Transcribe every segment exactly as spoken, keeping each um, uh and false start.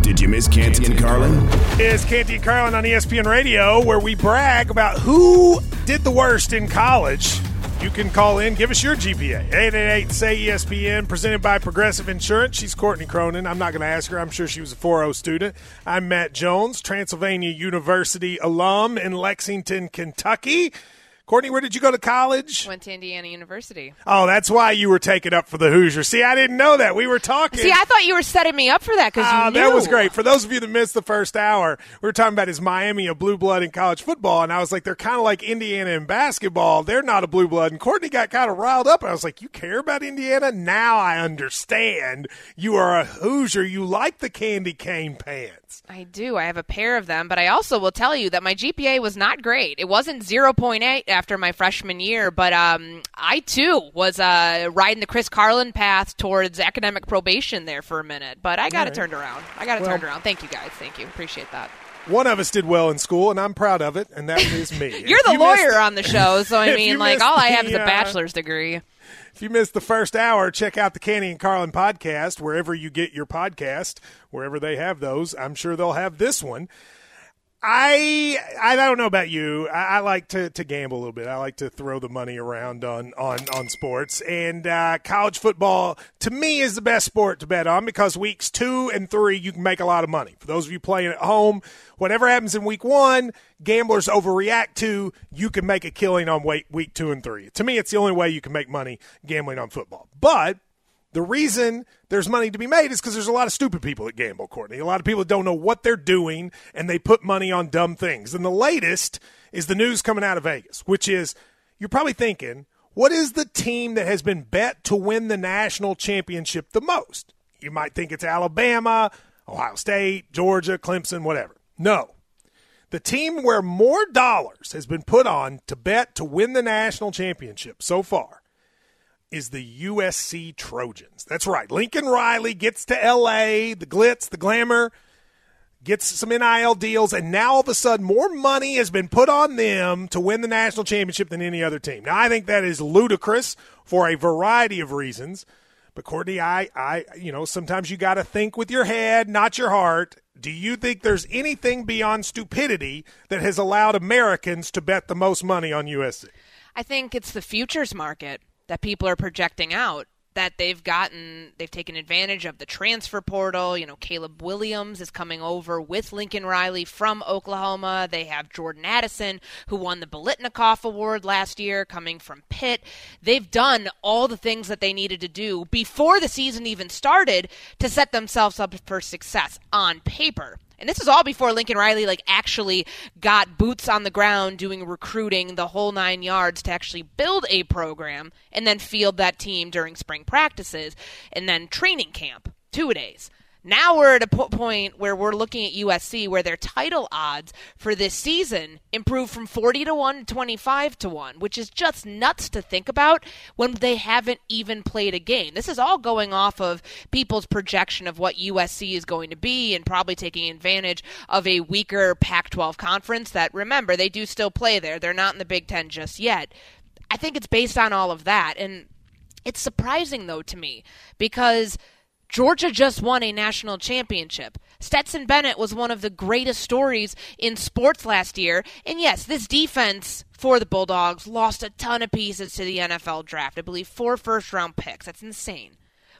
Did you miss Canty and Carlin? It's Canty and Carlin on E S P N Radio, where we brag about who did the worst in college. You can call in. Give us your G P A. eight eight eight, S A Y, E S P N, presented by Progressive Insurance. She's Courtney Cronin. I'm not going to ask her. I'm sure she was a four oh student. I'm Matt Jones, Transylvania University alum in Lexington, Kentucky. Courtney, where did you go to college? Went to Indiana University. Oh, that's why you were taken up for the Hoosiers. See, I didn't know that. We were talking. See, I thought you were setting me up for that because uh, you knew. That was great. For those of you that missed the first hour, we were talking about is Miami a blue blood in college football, and I was like, they're kind of like Indiana in basketball. They're not a blue blood. And Courtney got kind of riled up, and I was like, you care about Indiana? Now I understand. You are a Hoosier. You like the candy cane pants. I do. I have a pair of them, but I also will tell you that my G P A was not great. It wasn't zero point eight after. After my freshman year, but um, I too was uh, riding the Chris Carlin path towards academic probation there for a minute. But I got it right. turned around. I got it well, turned around. Thank you guys. Thank you. Appreciate that. One of us did well in school, and I'm proud of it. And that is me. You're if the you lawyer missed, on the show, so I mean, like, all the, I have is a bachelor's degree. If you missed the first hour, check out the Canty and Carlin podcast wherever you get your podcast, wherever they have those. I'm sure they'll have this one. I I don't know about you. I, I like to, to gamble a little bit. I like to throw the money around on, on, on sports. And uh, college football, to me, is the best sport to bet on because weeks two and three, you can make a lot of money. For those of you playing at home, whatever happens in week one, gamblers overreact to, you can make a killing on week, week two and three. To me, it's the only way you can make money gambling on football. But the reason there's money to be made is because there's a lot of stupid people that gamble, Courtney. A lot of people that don't know what they're doing, and they put money on dumb things. And the latest is the news coming out of Vegas, which is you're probably thinking, what is the team that has been bet to win the national championship the most? You might think it's Alabama, Ohio State, Georgia, Clemson, whatever. No. The team where more dollars has been put on to bet to win the national championship so far is the U S C Trojans. That's right. Lincoln Riley gets to L A, the glitz, the glamour, gets some N I L deals, and now all of a sudden more money has been put on them to win the national championship than any other team. Now, I think that is ludicrous for a variety of reasons. But, Courtney, I, I you know, sometimes you got to think with your head, not your heart. Do you think there's anything beyond stupidity that has allowed Americans to bet the most money on U S C? I think it's the futures market that people are projecting out, that they've gotten, they've taken advantage of the transfer portal. You know, Caleb Williams is coming over with Lincoln Riley from Oklahoma. They have Jordan Addison, who won the Biletnikoff Award last year, coming from Pitt. They've done all the things that they needed to do before the season even started to set themselves up for success on paper. And this is all before Lincoln Riley like actually got boots on the ground doing recruiting, the whole nine yards, to actually build a program and then field that team during spring practices and then training camp, two days. Now we're at a point where we're looking at U S C where their title odds for this season improved from forty to one to twenty-five to one, which is just nuts to think about when they haven't even played a game. This is all going off of people's projection of what U S C is going to be and probably taking advantage of a weaker Pac twelve conference that, remember, they do still play there. They're not in the Big Ten just yet. I think it's based on all of that. And it's surprising, though, to me because Georgia just won a national championship. Stetson Bennett was one of the greatest stories in sports last year. And yes, this defense for the Bulldogs lost a ton of pieces to the N F L draft. I believe four first-round picks. That's insane.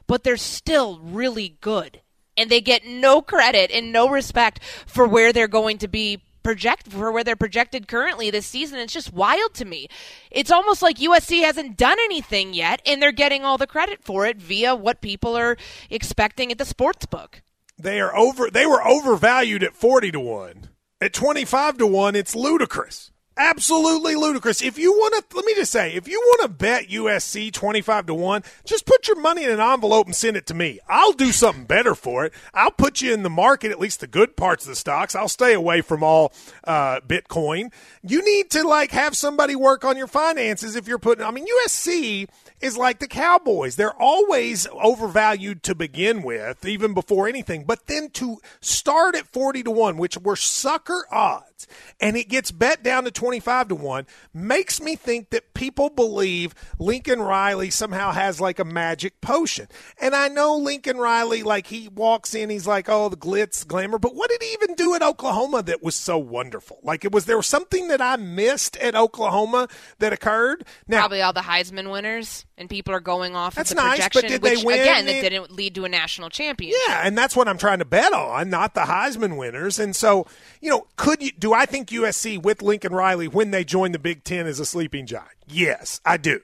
But they're still really good. And they get no credit and no respect for where they're going to be project for where they're projected currently this season. It's just wild to me. It's almost like U S C hasn't done anything yet, and they're getting all the credit for it via what people are expecting at the sports book. They are over. They were overvalued at forty to one. At twenty-five to one, it's ludicrous. Absolutely ludicrous. If you want to, let me just say, if you want to bet U S C twenty-five to one, just put your money in an envelope and send it to me. I'll do something better for it. I'll put you in the market, at least the good parts of the stocks. I'll stay away from all uh, Bitcoin. You need to, like, have somebody work on your finances if you're putting – I mean, U S C is like the Cowboys. They're always overvalued to begin with, even before anything. But then to start at forty to one, which were sucker odds, and it gets bet down to twenty-five to one, makes me think that people believe Lincoln Riley somehow has like a magic potion. And I know Lincoln Riley, like, he walks in, he's like, oh, the glitz, glamour. But what did he even do at Oklahoma that was so wonderful? Like, it was there was something that I missed at Oklahoma that occurred. Now, probably all the Heisman winners, and people are going off that's of the nice, projection, but did which, they win? Again, it didn't lead to a national championship. Yeah, and that's what I'm trying to bet on, not the Heisman winners. And so, you know, could you, do I think U S C with Lincoln Riley when they join the Big Ten as a sleeping giant? Yes, I do.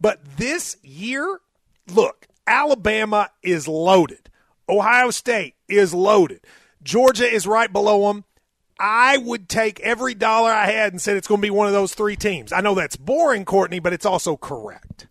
But this year, look, Alabama is loaded. Ohio State is loaded. Georgia is right below them. I would take every dollar I had and said it's going to be one of those three teams. I know that's boring, Courtney, but it's also correct.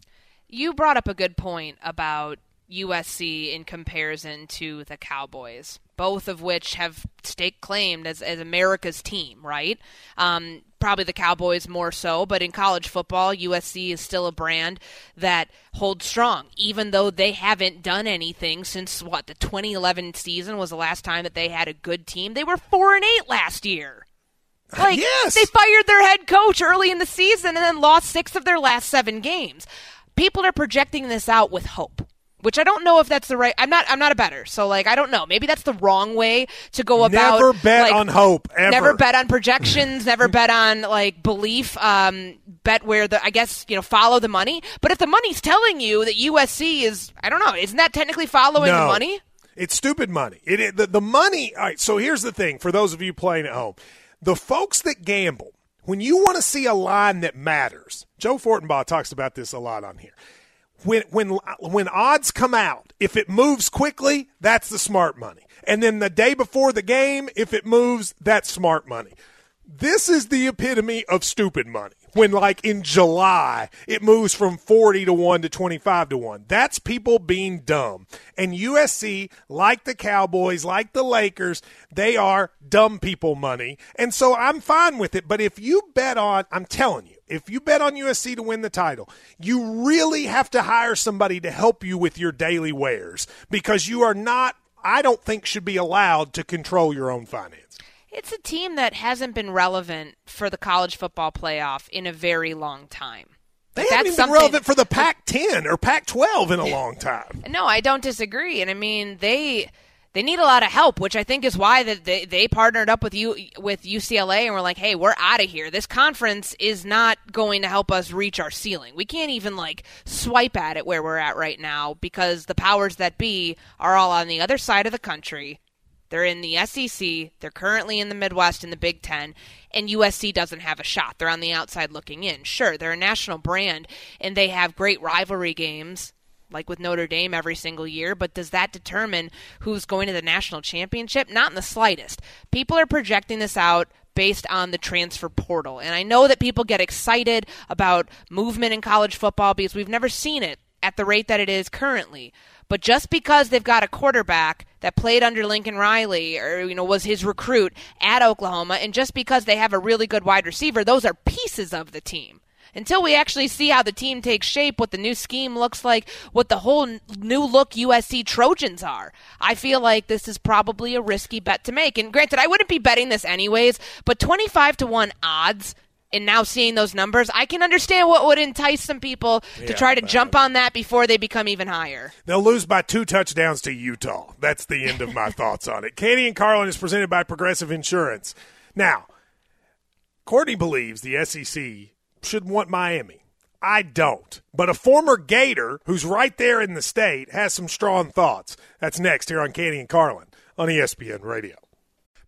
You brought up a good point about U S C in comparison to the Cowboys, both of which have stake claimed as, as America's team, right? Um, probably the Cowboys more so, but in college football, U S C is still a brand that holds strong, even though they haven't done anything since, what, the twenty eleven season was the last time that they had a good team. They were four and eight last year. Like, yes. They fired their head coach early in the season and then lost six of their last seven games. People are projecting this out with hope, which I don't know if that's the right. I'm not. I'm not a bettor, so like I don't know. Maybe that's the wrong way to go about. Never bet like, on hope. Ever. Never bet on projections. Never bet on like belief. Um, bet where the. I guess you know. Follow the money. But if the money's telling you that U S C is, I don't know. Isn't that technically following no. the money? It's stupid money. It, it the, the money. All right. So here's the thing. For those of you playing at home, the folks that gamble, when you want to see a line that matters, Joe Fortenbaugh talks about this a lot on here. When when when odds come out, if it moves quickly, that's the smart money. And then the day before the game, if it moves, that's smart money. This is the epitome of stupid money. When, like, in July, it moves from forty to one to twenty-five to one. That's people being dumb. And U S C, like the Cowboys, like the Lakers, they are dumb people money. And so I'm fine with it. But if you bet on, I'm telling you, if you bet on U S C to win the title, you really have to hire somebody to help you with your daily wares because you are not, I don't think, should be allowed to control your own finances. It's a team that hasn't been relevant for the college football playoff in a very long time. They haven't even been relevant for the Pac ten or Pac twelve in a long time. No, I don't disagree. And, I mean, they they need a lot of help, which I think is why that they, they partnered up with you with U C L A and were like, hey, we're out of here. This conference is not going to help us reach our ceiling. We can't even, like, swipe at it where we're at right now because the powers that be are all on the other side of the country. They're in the S E C. They're currently in the Midwest in the Big Ten, and U S C doesn't have a shot. They're on the outside looking in. Sure, they're a national brand, and they have great rivalry games, like with Notre Dame every single year, but does that determine who's going to the national championship? Not in the slightest. People are projecting this out based on the transfer portal, and I know that people get excited about movement in college football because we've never seen it at the rate that it is currently. But just because they've got a quarterback that played under Lincoln Riley or, you know, was his recruit at Oklahoma, and just because they have a really good wide receiver, those are pieces of the team. Until we actually see how the team takes shape, what the new scheme looks like, what the whole new look U S C Trojans are, I feel like this is probably a risky bet to make. And granted, I wouldn't be betting this anyways, but twenty-five to one odds, and now seeing those numbers, I can understand what would entice some people to yeah, try to jump on that before they become even higher. They'll lose by two touchdowns to Utah. That's the end of my thoughts on it. Canty and Carlin is presented by Progressive Insurance. Now, Courtney believes the S E C should want Miami. I don't. But a former Gator who's right there in the state has some strong thoughts. That's next here on Canty and Carlin on E S P N Radio.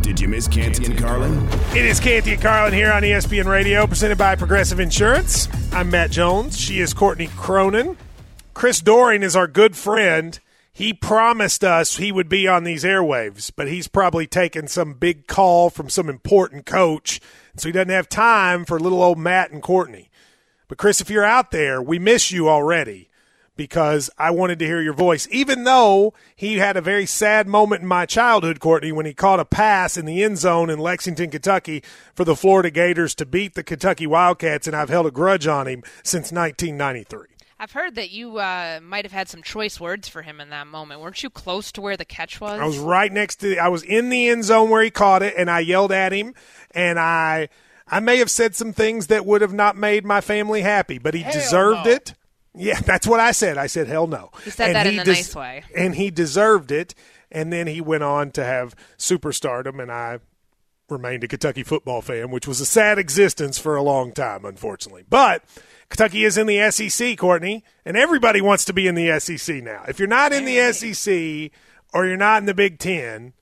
Did you miss Canty and Carlin? It is Canty and Carlin here on E S P N Radio, presented by Progressive Insurance. I'm Matt Jones. She is Courtney Cronin. Chris Doring is our good friend. He promised us he would be on these airwaves, but he's probably taken some big call from some important coach, so he doesn't have time for little old Matt and Courtney. But, Chris, if you're out there, we miss you already, because I wanted to hear your voice, even though he had a very sad moment in my childhood, Courtney, when he caught a pass in the end zone in Lexington, Kentucky, for the Florida Gators to beat the Kentucky Wildcats, and I've held a grudge on him since nineteen ninety-three. I've heard that you uh, might have had some choice words for him in that moment. Weren't you close to where the catch was? I was right next to – I was in the end zone where he caught it, and I yelled at him, and I I may have said some things that would have not made my family happy, but he Hell deserved no. it. Yeah, that's what I said. I said, hell no. He said and that in a des- nice way. And he deserved it. And then he went on to have superstardom, and I remained a Kentucky football fan, which was a sad existence for a long time, unfortunately. But Kentucky is in the S E C, Courtney, and everybody wants to be in the S E C now. If you're not in the S E C or you're not in the Big Ten,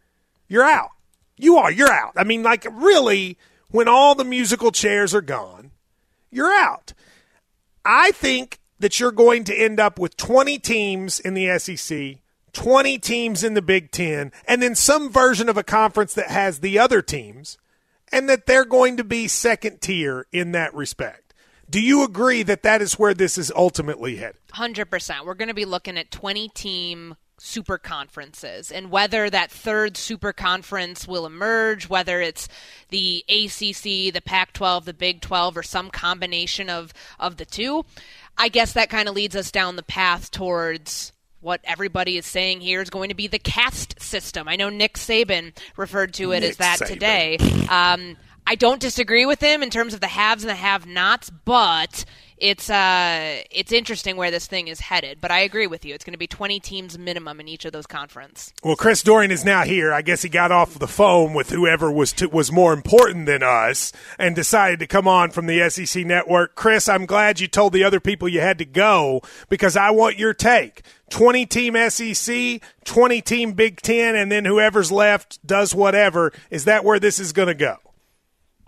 you're out. You are. You're out. I mean, like, really, when all the musical chairs are gone, you're out. I think that you're going to end up with twenty teams in the S E C, twenty teams in the Big Ten, and then some version of a conference that has the other teams, and that they're going to be second tier in that respect. Do you agree that that is where this is ultimately headed? one hundred percent. We're going to be looking at twenty-team super conferences, and whether that third super conference will emerge, whether it's the A C C, the Pac twelve, the Big twelve, or some combination of, of the two, I guess that kind of leads us down the path towards what everybody is saying here is going to be the caste system. I know Nick Saban referred to it Nick as that Saban. today. Um, I don't disagree with him in terms of the haves and the have-nots, but it's uh, it's interesting where this thing is headed. But I agree with you. It's going to be twenty teams minimum in each of those conferences. Well, Chris Doring is now here. I guess he got off the phone with whoever was to, was more important than us and decided to come on from the S E C Network. Chris, I'm glad you told the other people you had to go, because I want your take. twenty-team S E C, twenty-team Big Ten, and then whoever's left does whatever. Is that where this is going to go?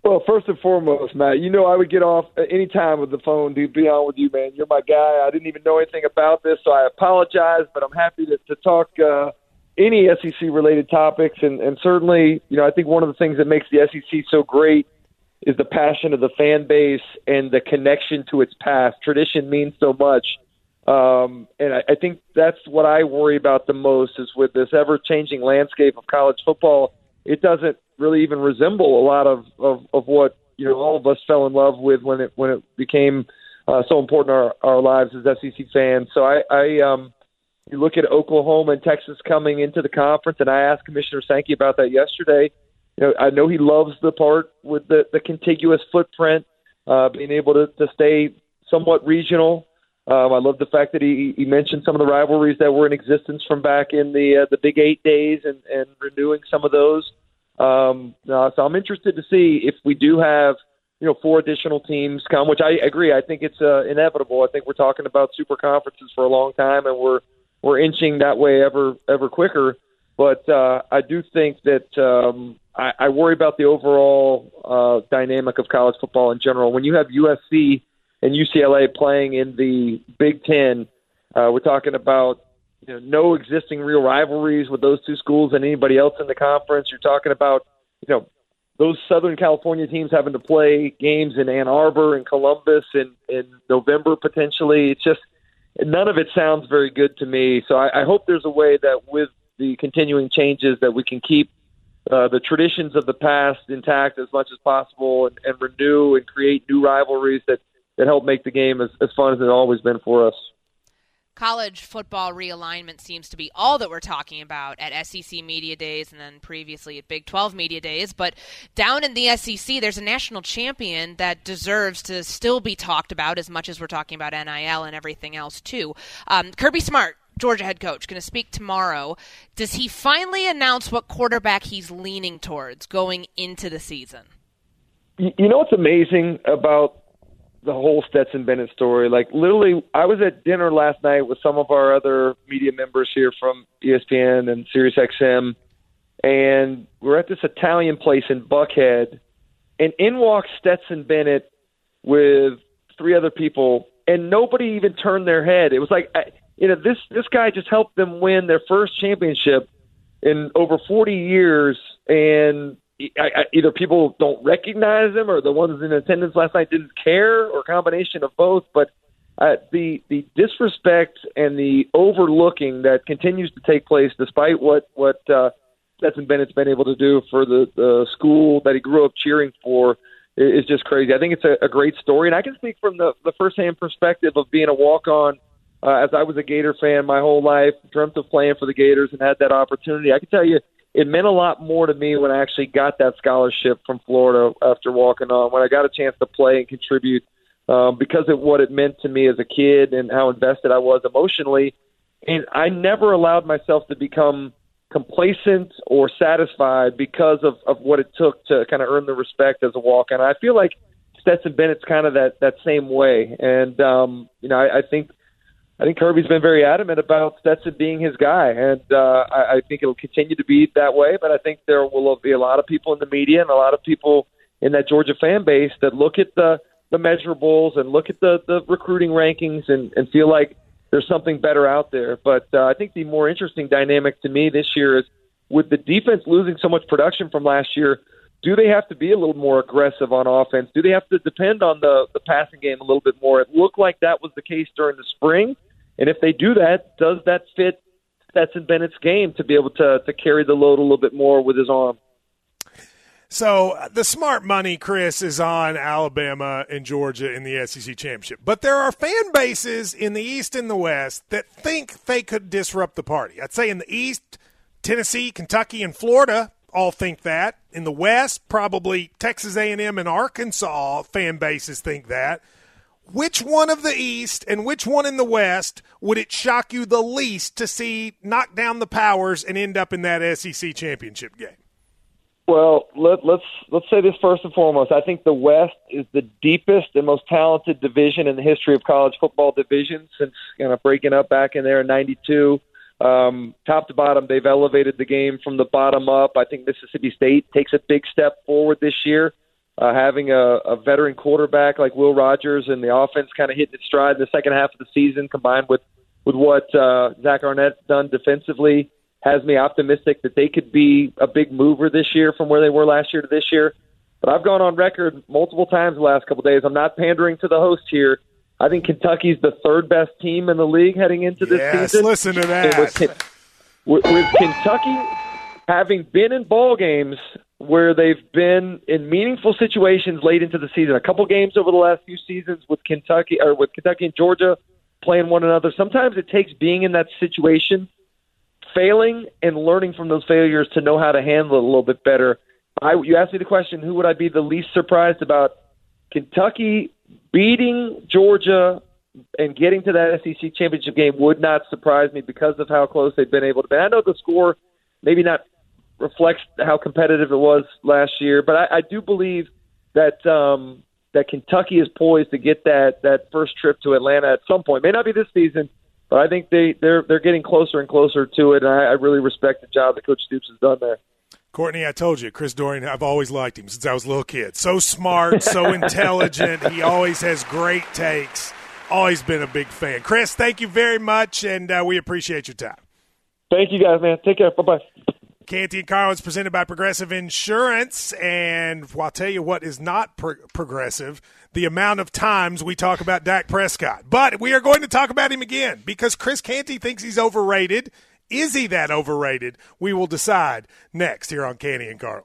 Well, first and foremost, Matt, you know I would get off at any time with the phone to be on with you, man. You're my guy. I didn't even know anything about this, so I apologize, but I'm happy to, to talk uh, any S E C-related topics. And, and certainly, you know, I think one of the things that makes the S E C so great is the passion of the fan base and the connection to its past. Tradition means so much. Um, and I, I think that's what I worry about the most, is with this ever-changing landscape of college football, it doesn't really even resemble a lot of, of, of what, you know, all of us fell in love with when it when it became uh, so important in our, our lives as S E C fans. So I, I um, you look at Oklahoma and Texas coming into the conference, and I asked Commissioner Sankey about that yesterday. You know, I know he loves the part with the, the contiguous footprint, uh, being able to, to stay somewhat regional. Um, I love the fact that he, he mentioned some of the rivalries that were in existence from back in the uh, the Big Eight days, and, and renewing some of those. Um, uh, so I'm interested to see if we do have you know, four additional teams come, which I agree. I think it's uh, inevitable. I think we're talking about super conferences for a long time, and we're we're inching that way ever ever quicker. But uh, I do think that um, I, I worry about the overall uh, dynamic of college football in general. When you have U S C and U C L A playing in the Big Ten, uh, we're talking about you know, no existing real rivalries with those two schools and anybody else in the conference. You're talking about you know those Southern California teams having to play games in Ann Arbor and Columbus in, in November potentially. It's just none of it sounds very good to me. So I, I hope there's a way that with the continuing changes that we can keep uh, the traditions of the past intact as much as possible and, and renew and create new rivalries that, that help make the game as, as fun as it's always been for us. College football realignment seems to be all that we're talking about at S E C Media Days and then previously at Big twelve Media Days. But down in the S E C, there's a national champion that deserves to still be talked about as much as we're talking about N I L and everything else, too. Um, Kirby Smart, Georgia head coach, going to speak tomorrow. Does he finally announce what quarterback he's leaning towards going into the season? You know what's amazing about the whole Stetson Bennett story? Like, literally, I was at dinner last night with some of our other media members here from E S P N and Sirius X M, and we're at this Italian place in Buckhead, and in walks Stetson Bennett with three other people, and nobody even turned their head. It was like, I, you know, this, this guy just helped them win their first championship in over forty years, and I, I, either people don't recognize him or the ones in attendance last night didn't care, or a combination of both. But uh, the the disrespect and the overlooking that continues to take place despite what, what uh, Stetson Bennett's been able to do for the, the school that he grew up cheering for is just crazy. I think it's a, a great story. And I can speak from the, the firsthand perspective of being a walk-on. Uh, as I was a Gator fan my whole life, dreamt of playing for the Gators and had that opportunity. I can tell you, it meant a lot more to me when I actually got that scholarship from Florida after walking on, when I got a chance to play and contribute um, because of what it meant to me as a kid and how invested I was emotionally. And I never allowed myself to become complacent or satisfied because of, of what it took to kind of earn the respect as a walk-on. I feel like Stetson Bennett's kind of that, that same way. And, um, you know, I, I think – I think Kirby's been very adamant about Stetson being his guy, and uh, I, I think it'll continue to be that way. But I think there will be a lot of people in the media and a lot of people in that Georgia fan base that look at the, the measurables and look at the, the recruiting rankings and, and feel like there's something better out there. But uh, I think the more interesting dynamic to me this year is, with the defense losing so much production from last year, do they have to be a little more aggressive on offense? Do they have to depend on the, the passing game a little bit more? It looked like that was the case during the spring. And if they do that, does that fit Stetson Bennett's game to be able to to carry the load a little bit more with his arm? So the smart money, Chris, is on Alabama and Georgia in the S E C championship. But there are fan bases in the East and the West that think they could disrupt the party. I'd say in the East, Tennessee, Kentucky, and Florida all think that. In the West, probably Texas A and M and Arkansas fan bases think that. Which one of the East and which one in the West would it shock you the least to see knock down the powers and end up in that S E C championship game? Well, let, let's let's say this first and foremost. I think the West is the deepest and most talented division in the history of college football divisions since you know, breaking up back in there in ninety-two. Um, top to bottom, they've elevated the game from the bottom up. I think Mississippi State takes a big step forward this year. Uh, having a, a veteran quarterback like Will Rogers and the offense kind of hitting its stride in the second half of the season, combined with, with what uh, Zach Arnett's done defensively, has me optimistic that they could be a big mover this year from where they were last year to this year. But I've gone on record multiple times the last couple of days. I'm not pandering to the host here. I think Kentucky's the third best team in the league heading into this yes, season. Yes, listen to that. With, with, with Kentucky having been in ball games where they've been in meaningful situations late into the season. A couple games over the last few seasons with Kentucky or with Kentucky and Georgia playing one another. Sometimes it takes being in that situation, failing and learning from those failures to know how to handle it a little bit better. I, you asked me the question, who would I be the least surprised about? Kentucky beating Georgia and getting to that S E C championship game would not surprise me because of how close they've been able to be. I know the score maybe not reflects how competitive it was last year. But I, I do believe that um, that Kentucky is poised to get that that first trip to Atlanta at some point. May not be this season, but I think they, they're they're getting closer and closer to it, and I, I really respect the job that Coach Stoops has done there. Courtney, I told you, Chris Dorian, I've always liked him since I was a little kid. So smart, so intelligent. He always has great takes. Always been a big fan. Chris, thank you very much, and uh, we appreciate your time. Thank you, guys, man. Take care. Bye-bye. Canty and Carlin's presented by Progressive Insurance, and I'll tell you what is not pro- progressive, the amount of times we talk about Dak Prescott. But we are going to talk about him again because Chris Canty thinks he's overrated. Is he that overrated? We will decide next here on Canty and Carlin.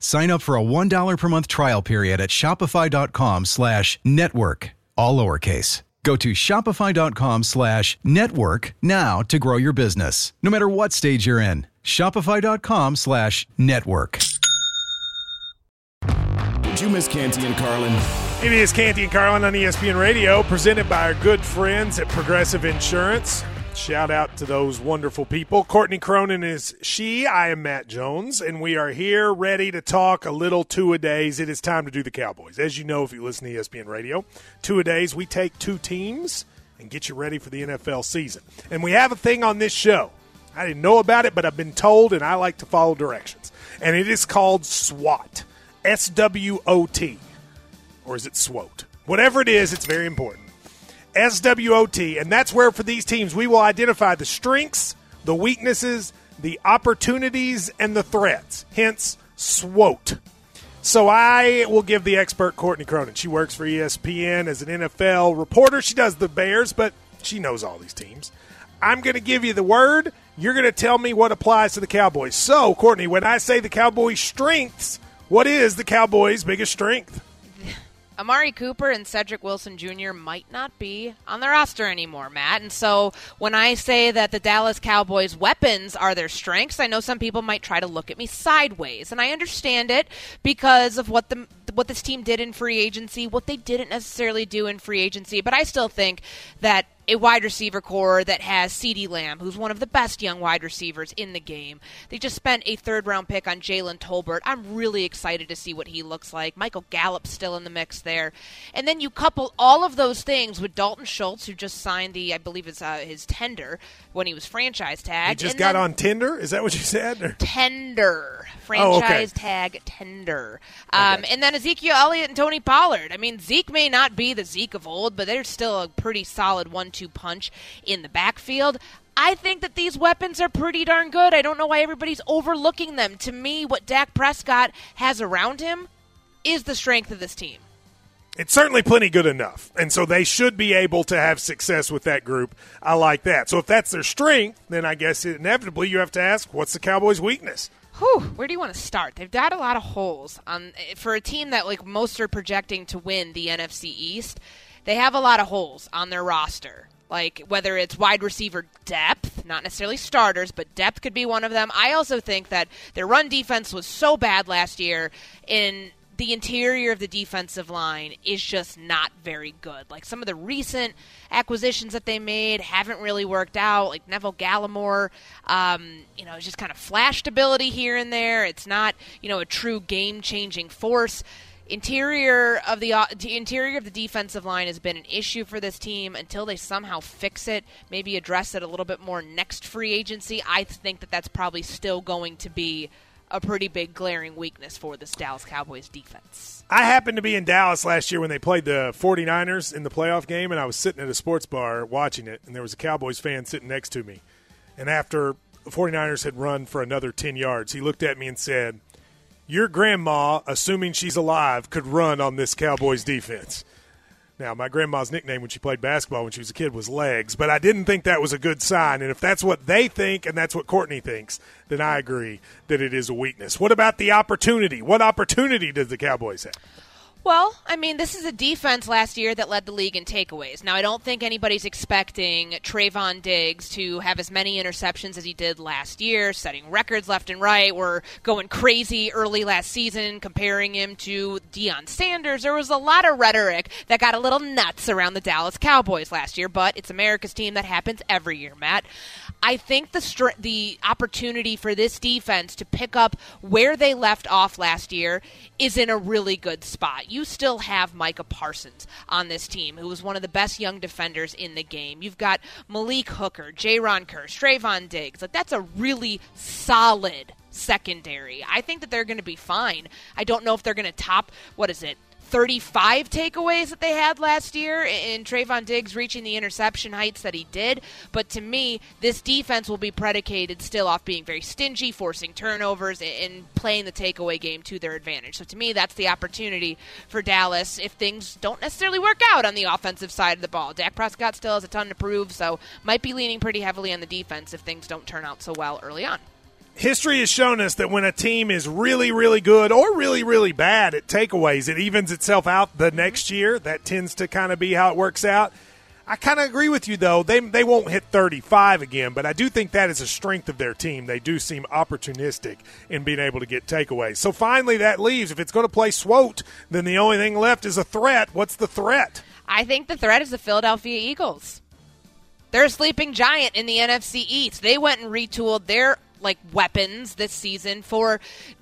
Sign up for a one dollar per month trial period at shopify.com slash network, all lowercase. Go to shopify.com slash network now to grow your business. No matter what stage you're in, shopify.com slash network. Did you miss Canty and Carlin? It is Canty and Carlin on E S P N Radio, presented by our good friends at Progressive Insurance. Shout out to those wonderful people. Courtney Cronin is she. I am Matt Jones, and we are here ready to talk a little two-a-days. It is time to do the Cowboys. As you know, if you listen to E S P N Radio, two-a-days, we take two teams and get you ready for the N F L season. And we have a thing on this show. I didn't know about it, but I've been told, and I like to follow directions. And it is called SWOT, S W O T, or is it SWOT? Whatever it is, it's very important. S W O T, and that's where for these teams we will identify the strengths, the weaknesses, the opportunities, and the threats, hence SWOT. So I will give the expert Courtney Cronin. She works for E S P N as an N F L reporter. She does the Bears, but she knows all these teams. I'm going to give you the word. You're going to tell me what applies to the Cowboys. So, Courtney, when I say the Cowboys' strengths, what is the Cowboys' biggest strength? Amari Cooper and Cedric Wilson Junior might not be on the roster anymore, Matt. And so when I say that the Dallas Cowboys' weapons are their strengths, I know some people might try to look at me sideways. And I understand it because of what the what this team did in free agency, what they didn't necessarily do in free agency. But I still think that a wide receiver core that has CeeDee Lamb, who's one of the best young wide receivers in the game. They just spent a third-round pick on Jalen Tolbert. I'm really excited to see what he looks like. Michael Gallup's still in the mix there. And then you couple all of those things with Dalton Schultz, who just signed the, I believe it's uh, his tender when he was franchise tagged. He just and got on Tinder? Is that what you said? Or? Tender. Franchise oh, okay. tag tender. Um, okay. And then Ezekiel Elliott and Tony Pollard. I mean, Zeke may not be the Zeke of old, but they're still a pretty solid one-two punch in the backfield. I think that these weapons are pretty darn good. I don't know why everybody's overlooking them. To me, what Dak Prescott has around him is the strength of this team. It's certainly plenty good enough, and so they should be able to have success with that group. I like that. So if that's their strength, then I guess inevitably you have to ask, what's the Cowboys' weakness? Whew, where do you want to start? They've got a lot of holes. Um, for a team that like most are projecting to win the N F C East, they have a lot of holes on their roster, like whether it's wide receiver depth, not necessarily starters, but depth could be one of them. I also think that their run defense was so bad last year, and the interior of the defensive line is just not very good. Like some of the recent acquisitions that they made haven't really worked out, like Neville Gallimore, um, you know, it's just kind of flash stability here and there. It's not, you know, a true game-changing force. Interior of the, the interior of the defensive line has been an issue for this team until they somehow fix it, maybe address it a little bit more next free agency. I think that that's probably still going to be a pretty big glaring weakness for this Dallas Cowboys defense. I happened to be in Dallas last year when they played the forty-niners in the playoff game, and I was sitting at a sports bar watching it, and there was a Cowboys fan sitting next to me. And after the forty-niners had run for another ten yards, he looked at me and said, "Your grandma, assuming she's alive, could run on this Cowboys defense." Now, my grandma's nickname when she played basketball when she was a kid was Legs, but I didn't think that was a good sign. And if that's what they think and that's what Courtney thinks, then I agree that it is a weakness. What about the opportunity? What opportunity does the Cowboys have? Well, I mean, this is a defense last year that led the league in takeaways. Now, I don't think anybody's expecting Trevon Diggs to have as many interceptions as he did last year, setting records left and right. We're going crazy early last season, comparing him to Deion Sanders. There was a lot of rhetoric that got a little nuts around the Dallas Cowboys last year, but it's America's team. That happens every year, Matt. I think the str- the opportunity for this defense to pick up where they left off last year is in a really good spot. You still have Micah Parsels on this team, who was one of the best young defenders in the game. You've got Malik Hooker, Jaron Kerr, Trevon Diggs. Like, that's a really solid secondary. I think that they're going to be fine. I don't know if they're going to top, what is it, thirty-five takeaways that they had last year, and Trevon Diggs reaching the interception heights that he did. But to me, this defense will be predicated still off being very stingy, forcing turnovers, and playing the takeaway game to their advantage. So to me, that's the opportunity for Dallas if things don't necessarily work out on the offensive side of the ball. Dak Prescott still has a ton to prove, so might be leaning pretty heavily on the defense if things don't turn out so well early on. History has shown us that when a team is really, really good or really, really bad at takeaways, it evens itself out the next year. That tends to kind of be how it works out. I kind of agree with you, though. They they won't hit thirty-five again, but I do think that is a strength of their team. They do seem opportunistic in being able to get takeaways. So finally that leaves. If it's going to play SWOT, then the only thing left is a threat. What's the threat? I think the threat is the Philadelphia Eagles. They're a sleeping giant in the N F C East. They went and retooled their like weapons this season for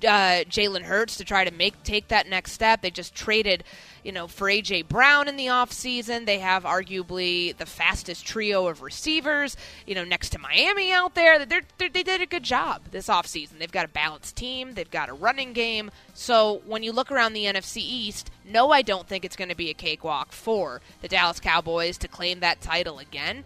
uh, Jalen Hurts to try to make take that next step. They just traded, you know, for A J. Brown in the offseason. They have arguably the fastest trio of receivers, you know, next to Miami out there. They're, they're, they did a good job this offseason. They've got a balanced team. They've got a running game. So when you look around the N F C East, no, I don't think it's going to be a cakewalk for the Dallas Cowboys to claim that title again.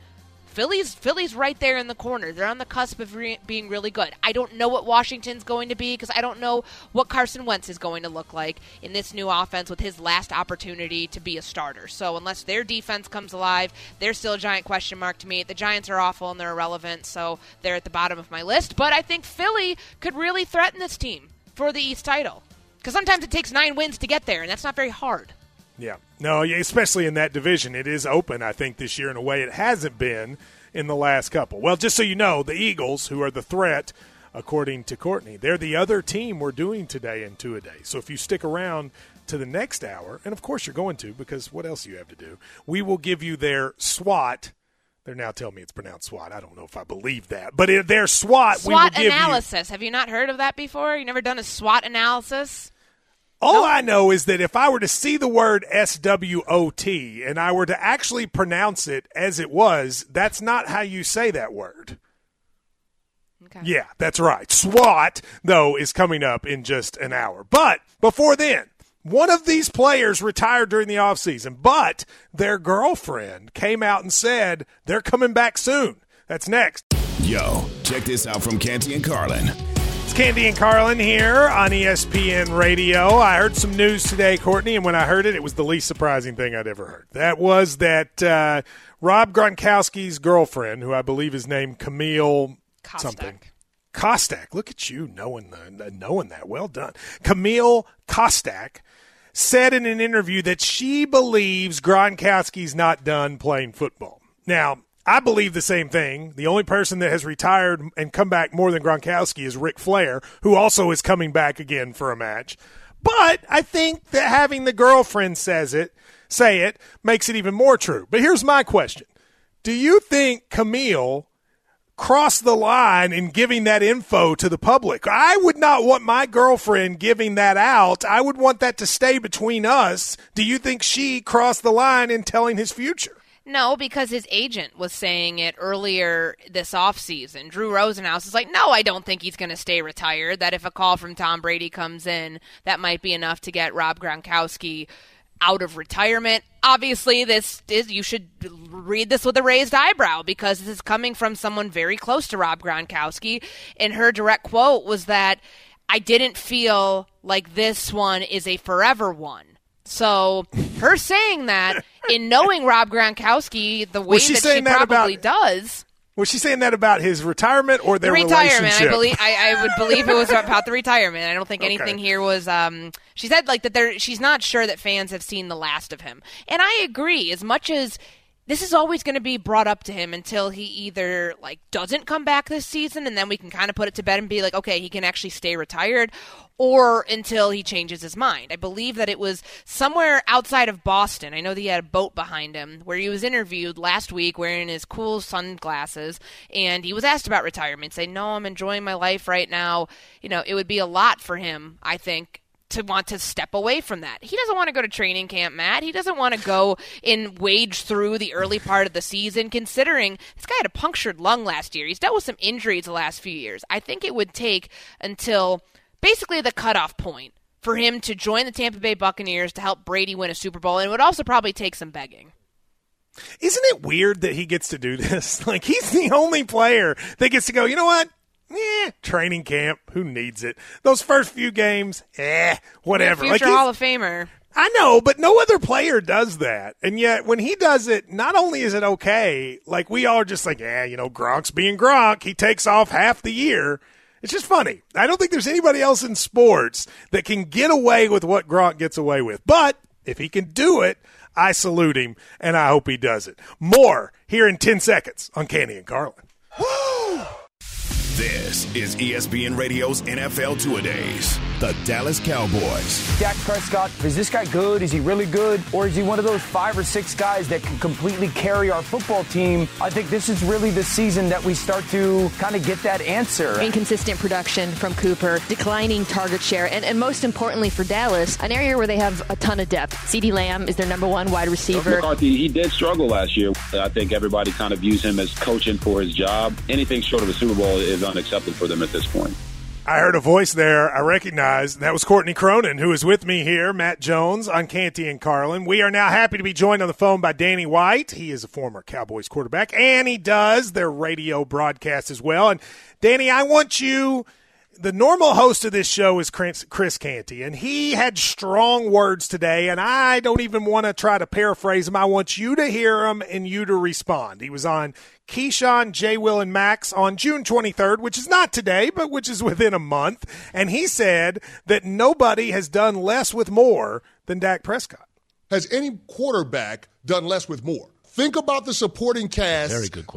Philly's Philly's right there in the corner. They're on the cusp of re- being really good. I don't know what Washington's going to be because I don't know what Carson Wentz is going to look like in this new offense with his last opportunity to be a starter. So unless their defense comes alive, they're still a giant question mark to me. The Giants are awful and they're irrelevant, so they're at the bottom of my list. But I think Philly could really threaten this team for the East title because sometimes it takes nine wins to get there, and that's not very hard. Yeah. No, especially in that division. It is open, I think, this year in a way it hasn't been in the last couple. Well, just so you know, the Eagles, who are the threat, according to Courtney, they're the other team we're doing today and two-a-day. So if you stick around to the next hour, and of course you're going to because what else do you have to do, we will give you their SWOT. They're now telling me it's pronounced SWOT. I don't know if I believe that. But their SWOT, SWOT we will give you. SWOT analysis. Have you not heard of that before? You never done a SWOT analysis? All I know is that if I were to see the word S W O T and I were to actually pronounce it as it was, that's not how you say that word. Okay. Yeah, that's right. SWOT, though, is coming up in just an hour. But before then, one of these players retired during the offseason, but their girlfriend came out and said they're coming back soon. That's next. Yo, check this out from Canty and Carlin. It's Canty and Carlin here on E S P N Radio. I heard some news today, Courtney, and when I heard it, it was the least surprising thing I'd ever heard. That was that uh, Rob Gronkowski's girlfriend, who I believe is named Camille Kostek. something. Kostek. Look at you knowing, the, knowing that. Well done. Camille Kostek said in an interview that she believes Gronkowski's not done playing football. Now, I believe the same thing. The only person that has retired and come back more than Gronkowski is Ric Flair, who also is coming back again for a match. But I think that having the girlfriend says it, say it, makes it even more true. But here's my question. Do you think Camille crossed the line in giving that info to the public? I would not want my girlfriend giving that out. I would want that to stay between us. Do you think she crossed the line in telling his future? No, because his agent was saying it earlier this offseason. Drew Rosenhaus is like, no, I don't think he's going to stay retired, that if a call from Tom Brady comes in, that might be enough to get Rob Gronkowski out of retirement. Obviously, this is you should read this with a raised eyebrow because this is coming from someone very close to Rob Gronkowski, and her direct quote was that, I didn't feel like this one is a forever one. So her saying that, in knowing Rob Gronkowski the way that she probably does. Was she saying that about his retirement or their retirement, relationship? I believe I, I would believe it was about the retirement. I don't think okay. anything here was. Um, she said like that. There, she's not sure that fans have seen the last of him, and I agree. As much as this is always going to be brought up to him until he either like doesn't come back this season, and then we can kind of put it to bed and be like, okay, he can actually stay retired, or until he changes his mind. I believe that it was somewhere outside of Boston. I know that he had a boat behind him where he was interviewed last week wearing his cool sunglasses, and he was asked about retirement. Say, no, I'm enjoying my life right now. You know, it would be a lot for him, I think, to want to step away from that. He doesn't want to go to training camp, Matt. He doesn't want to go and wade through the early part of the season, considering this guy had a punctured lung last year. He's dealt with some injuries the last few years. I think it would take until basically the cutoff point for him to join the Tampa Bay Buccaneers to help Brady win a Super Bowl, and it would also probably take some begging. Isn't it weird that he gets to do this? Like, he's the only player that gets to go, you know what? Yeah, training camp. Who needs it? Those first few games, eh, whatever. Future like Hall of Famer. I know, but no other player does that. And yet, when he does it, not only is it okay, like we all are just like, yeah, you know, Gronk's being Gronk. He takes off half the year. It's just funny. I don't think there's anybody else in sports that can get away with what Gronk gets away with. But if he can do it, I salute him, and I hope he does it. More here in ten seconds on Canty and Carlin. Woo! This is E S P N Radio's N F L Two-A-Days, the Dallas Cowboys. Dak Prescott, is this guy good? Is he really good? Or is he one of those five or six guys that can completely carry our football team? I think this is really the season that we start to kind of get that answer. Inconsistent production from Cooper, declining target share, and, and most importantly for Dallas, an area where they have a ton of depth. CeeDee Lamb is their number one wide receiver. McCarthy, he did struggle last year. I think everybody kind of views him as coaching for his job. Anything short of a Super Bowl is unacceptable for them at this point. I heard a voice there I recognize. That was Courtney Cronin, who is with me here, Matt Jones, on Canty and Carlin. We are now happy to be joined on the phone by Danny White. He is a former Cowboys quarterback, and he does their radio broadcast as well. And, Danny, I want you – the normal host of this show is Chris Canty, and he had strong words today, and I don't even want to try to paraphrase him. I want you to hear him and you to respond. He was on – Keyshawn, J. Will, and Max on June twenty-third, which is not today, but which is within a month. And he said that nobody has done less with more than Dak Prescott. Has any quarterback done less with more? Think about the supporting cast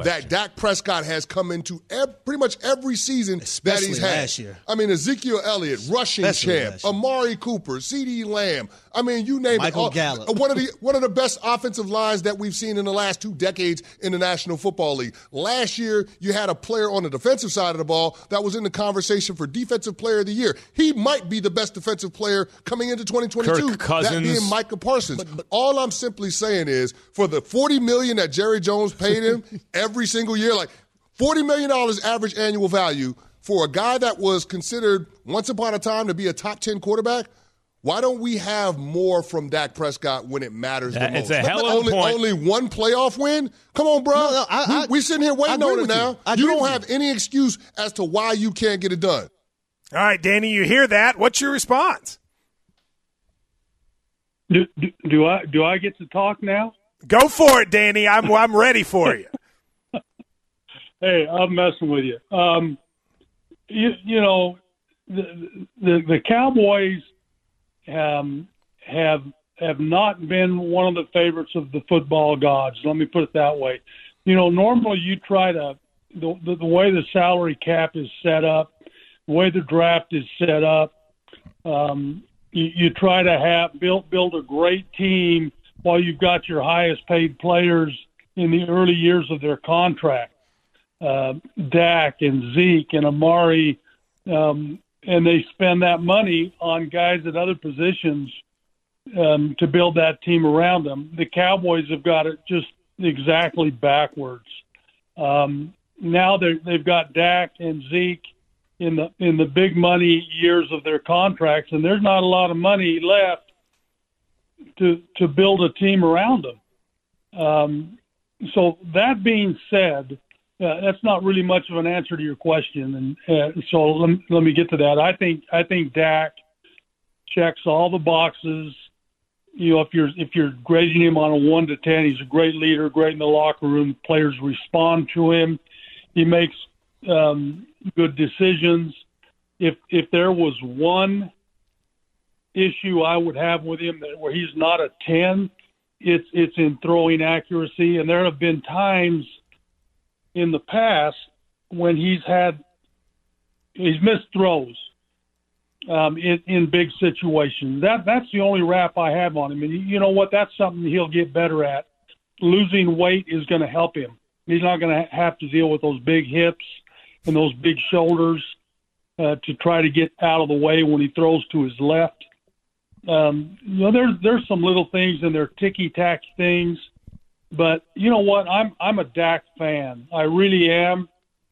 that Dak Prescott has come into every, pretty much every season. Especially that he's had. Last year. I mean, Ezekiel Elliott, rushing champ, Amari Cooper, CeeDee Lamb. I mean, you name Michael it. Michael Gallup. One of, the, one of the best offensive lines that we've seen in the last two decades in the National Football League. Last year, you had a player on the defensive side of the ball that was in the conversation for Defensive Player of the Year. He might be the best defensive player coming into twenty twenty-two. Kirk Cousins. That being Micah Parsons. But, but, All I'm simply saying is, for the forty million dollars that Jerry Jones paid him every single year, like forty million dollars average annual value for a guy that was considered once upon a time to be a top ten quarterback. Why don't we have more from Dak Prescott when it matters that, the most? It's a hell of a point. Only one playoff win? Come on, bro. No, no, I, I, we, we sitting here waiting on it now. You, you don't have you. any excuse as to why you can't get it done. All right, Danny, you hear that. What's your response? Do, do, do I do I get to talk now? Go for it, Danny. I'm I'm ready for you. Hey, I'm messing with you. Um, you, you know, the the, the Cowboys um, have have not been one of the favorites of the football gods. Let me put it that way. You know, normally you try to the the, the way the salary cap is set up, the way the draft is set up. Um, you, you try to have build build a great team while you've got your highest-paid players in the early years of their contract, uh, Dak and Zeke and Amari, um, and they spend that money on guys at other positions um, to build that team around them. The Cowboys have got it just exactly backwards. Um, now they've got Dak and Zeke in the in the big money years of their contracts, and there's not a lot of money left to to build a team around them. Um, so that being said, uh, that's not really much of an answer to your question. And uh, so let me, let me get to that. I think I think Dak checks all the boxes. You know, if you're if you're grading him on a one to ten, he's a great leader, great in the locker room. Players respond to him. He makes um, good decisions. If if there was one issue I would have with him that where he's not a ten, it's it's in throwing accuracy. And there have been times in the past when he's had he's missed throws um, in in big situations. That that's the only rap I have on him. And you know what? That's something he'll get better at. Losing weight is going to help him. He's not going to have to deal with those big hips and those big shoulders uh, to try to get out of the way when he throws to his left. Um, you know, there's there's some little things and they're ticky tack things, but you know what? I'm I'm a Dak fan. I really am,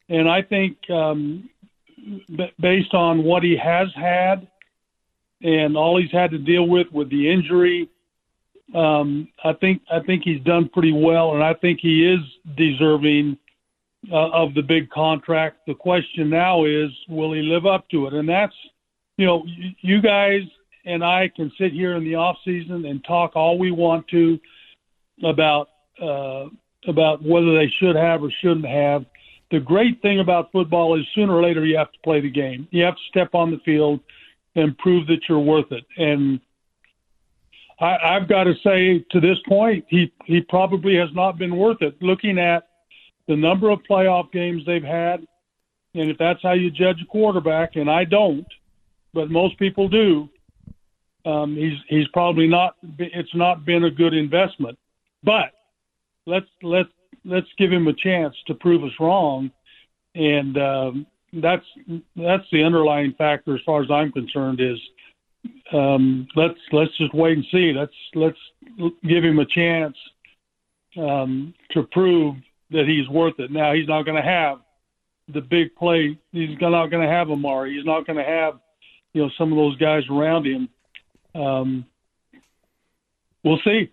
and I think um, b- based on what he has had and all he's had to deal with with the injury, um, I think I think he's done pretty well, and I think he is deserving uh, of the big contract. The question now is, will he live up to it? And that's, you know, y- you guys. And I can sit here in the off season and talk all we want to about uh, about whether they should have or shouldn't have. The great thing about football is sooner or later you have to play the game. You have to step on the field and prove that you're worth it. And I, I've got to say, to this point, he, he probably has not been worth it. Looking at the number of playoff games they've had, and if that's how you judge a quarterback, and I don't, but most people do, Um, he's he's probably not. It's not been a good investment, but let's let's let's give him a chance to prove us wrong, and um, that's that's the underlying factor as far as I'm concerned. Is um, let's let's just wait and see. Let's let's give him a chance um, to prove that he's worth it. Now he's not going to have the big play. He's not going to have Amari. He's not going to have you know some of those guys around him. Um, we'll see.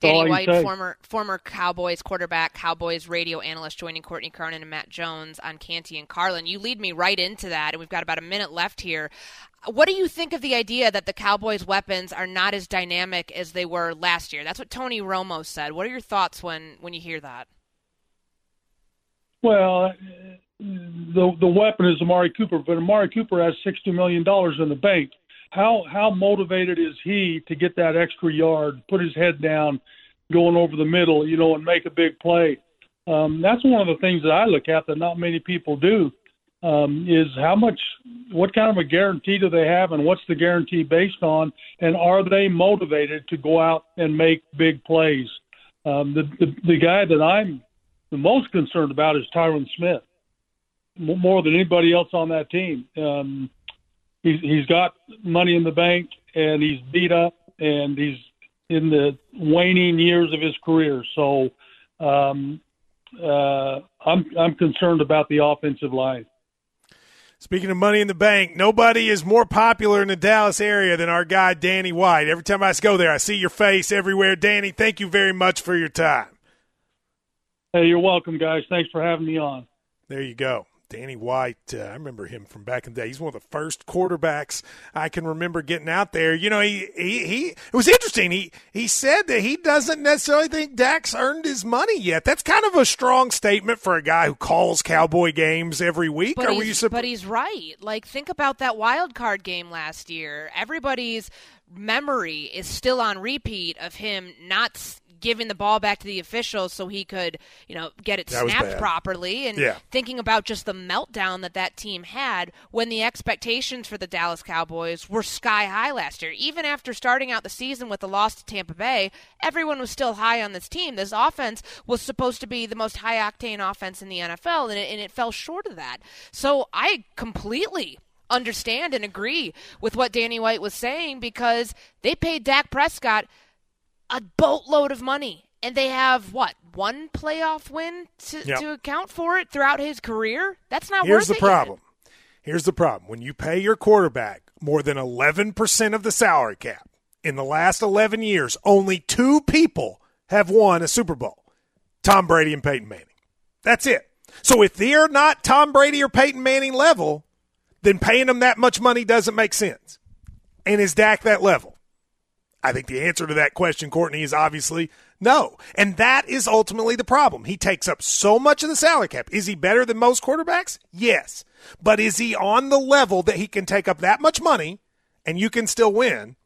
Danny White, former former Cowboys quarterback, Cowboys radio analyst, joining Courtney Cronin and Matt Jones on Canty and Carlin. You lead me right into that, and we've got about a minute left here. What do you think of the idea that the Cowboys' weapons are not as dynamic as they were last year? That's what Tony Romo said. What are your thoughts when, when you hear that? Well, the the weapon is Amari Cooper, but Amari Cooper has sixty million dollars in the bank. How how motivated is he to get that extra yard, put his head down, going over the middle, you know, and make a big play? Um, that's one of the things that I look at that not many people do um, is how much, what kind of a guarantee do they have, and what's the guarantee based on, and are they motivated to go out and make big plays? Um, the, the the guy that I'm the most concerned about is Tyron Smith, more than anybody else on that team. Um, He's, he's got money in the bank, and he's beat up, and he's in the waning years of his career. So um, uh, I'm I'm concerned about the offensive line. Speaking of money in the bank, nobody is more popular in the Dallas area than our guy Danny White. Every time I go there, I see your face everywhere. Danny, thank you very much for your time. Hey, you're welcome, guys. Thanks for having me on. There you go. Danny White, uh, I remember him from back in the day. He's one of the first quarterbacks I can remember getting out there. You know, he he, he it was interesting. He he said that he doesn't necessarily think Dak's earned his money yet. That's kind of a strong statement for a guy who calls Cowboy games every week. But, or he's, you supp- but he's right. Like, think about that wild card game last year. Everybody's memory is still on repeat of him not – giving the ball back to the officials so he could, you know, get it snapped properly, and yeah. thinking about just the meltdown that that team had when the expectations for the Dallas Cowboys were sky high last year. Even after starting out the season with the loss to Tampa Bay, everyone was still high on this team. This offense was supposed to be the most high-octane offense in the N F L, and it, and it fell short of that. So I completely understand and agree with what Danny White was saying, because they paid Dak Prescott – a boatload of money And they have, what, one playoff win to, yep. to account for it throughout his career? That's not Here's worth it. Here's the problem. Here's the problem. When you pay your quarterback more than eleven percent of the salary cap, in the last eleven years, only two people have won a Super Bowl, Tom Brady and Peyton Manning. That's it. So if they're not Tom Brady or Peyton Manning level, then paying them that much money doesn't make sense. And is Dak that level? I think the answer to that question, Courtney, is obviously no. And that is ultimately the problem. He takes up so much of the salary cap. Is he better than most quarterbacks? Yes. But is he on the level that he can take up that much money and you can still win?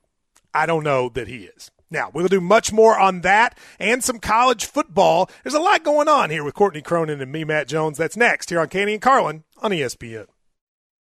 I don't know that he is. Now, we'll do much more on that and some college football. There's a lot going on here with Courtney Cronin and me, Matt Jones. That's next here on Canty and Carlin on E S P N.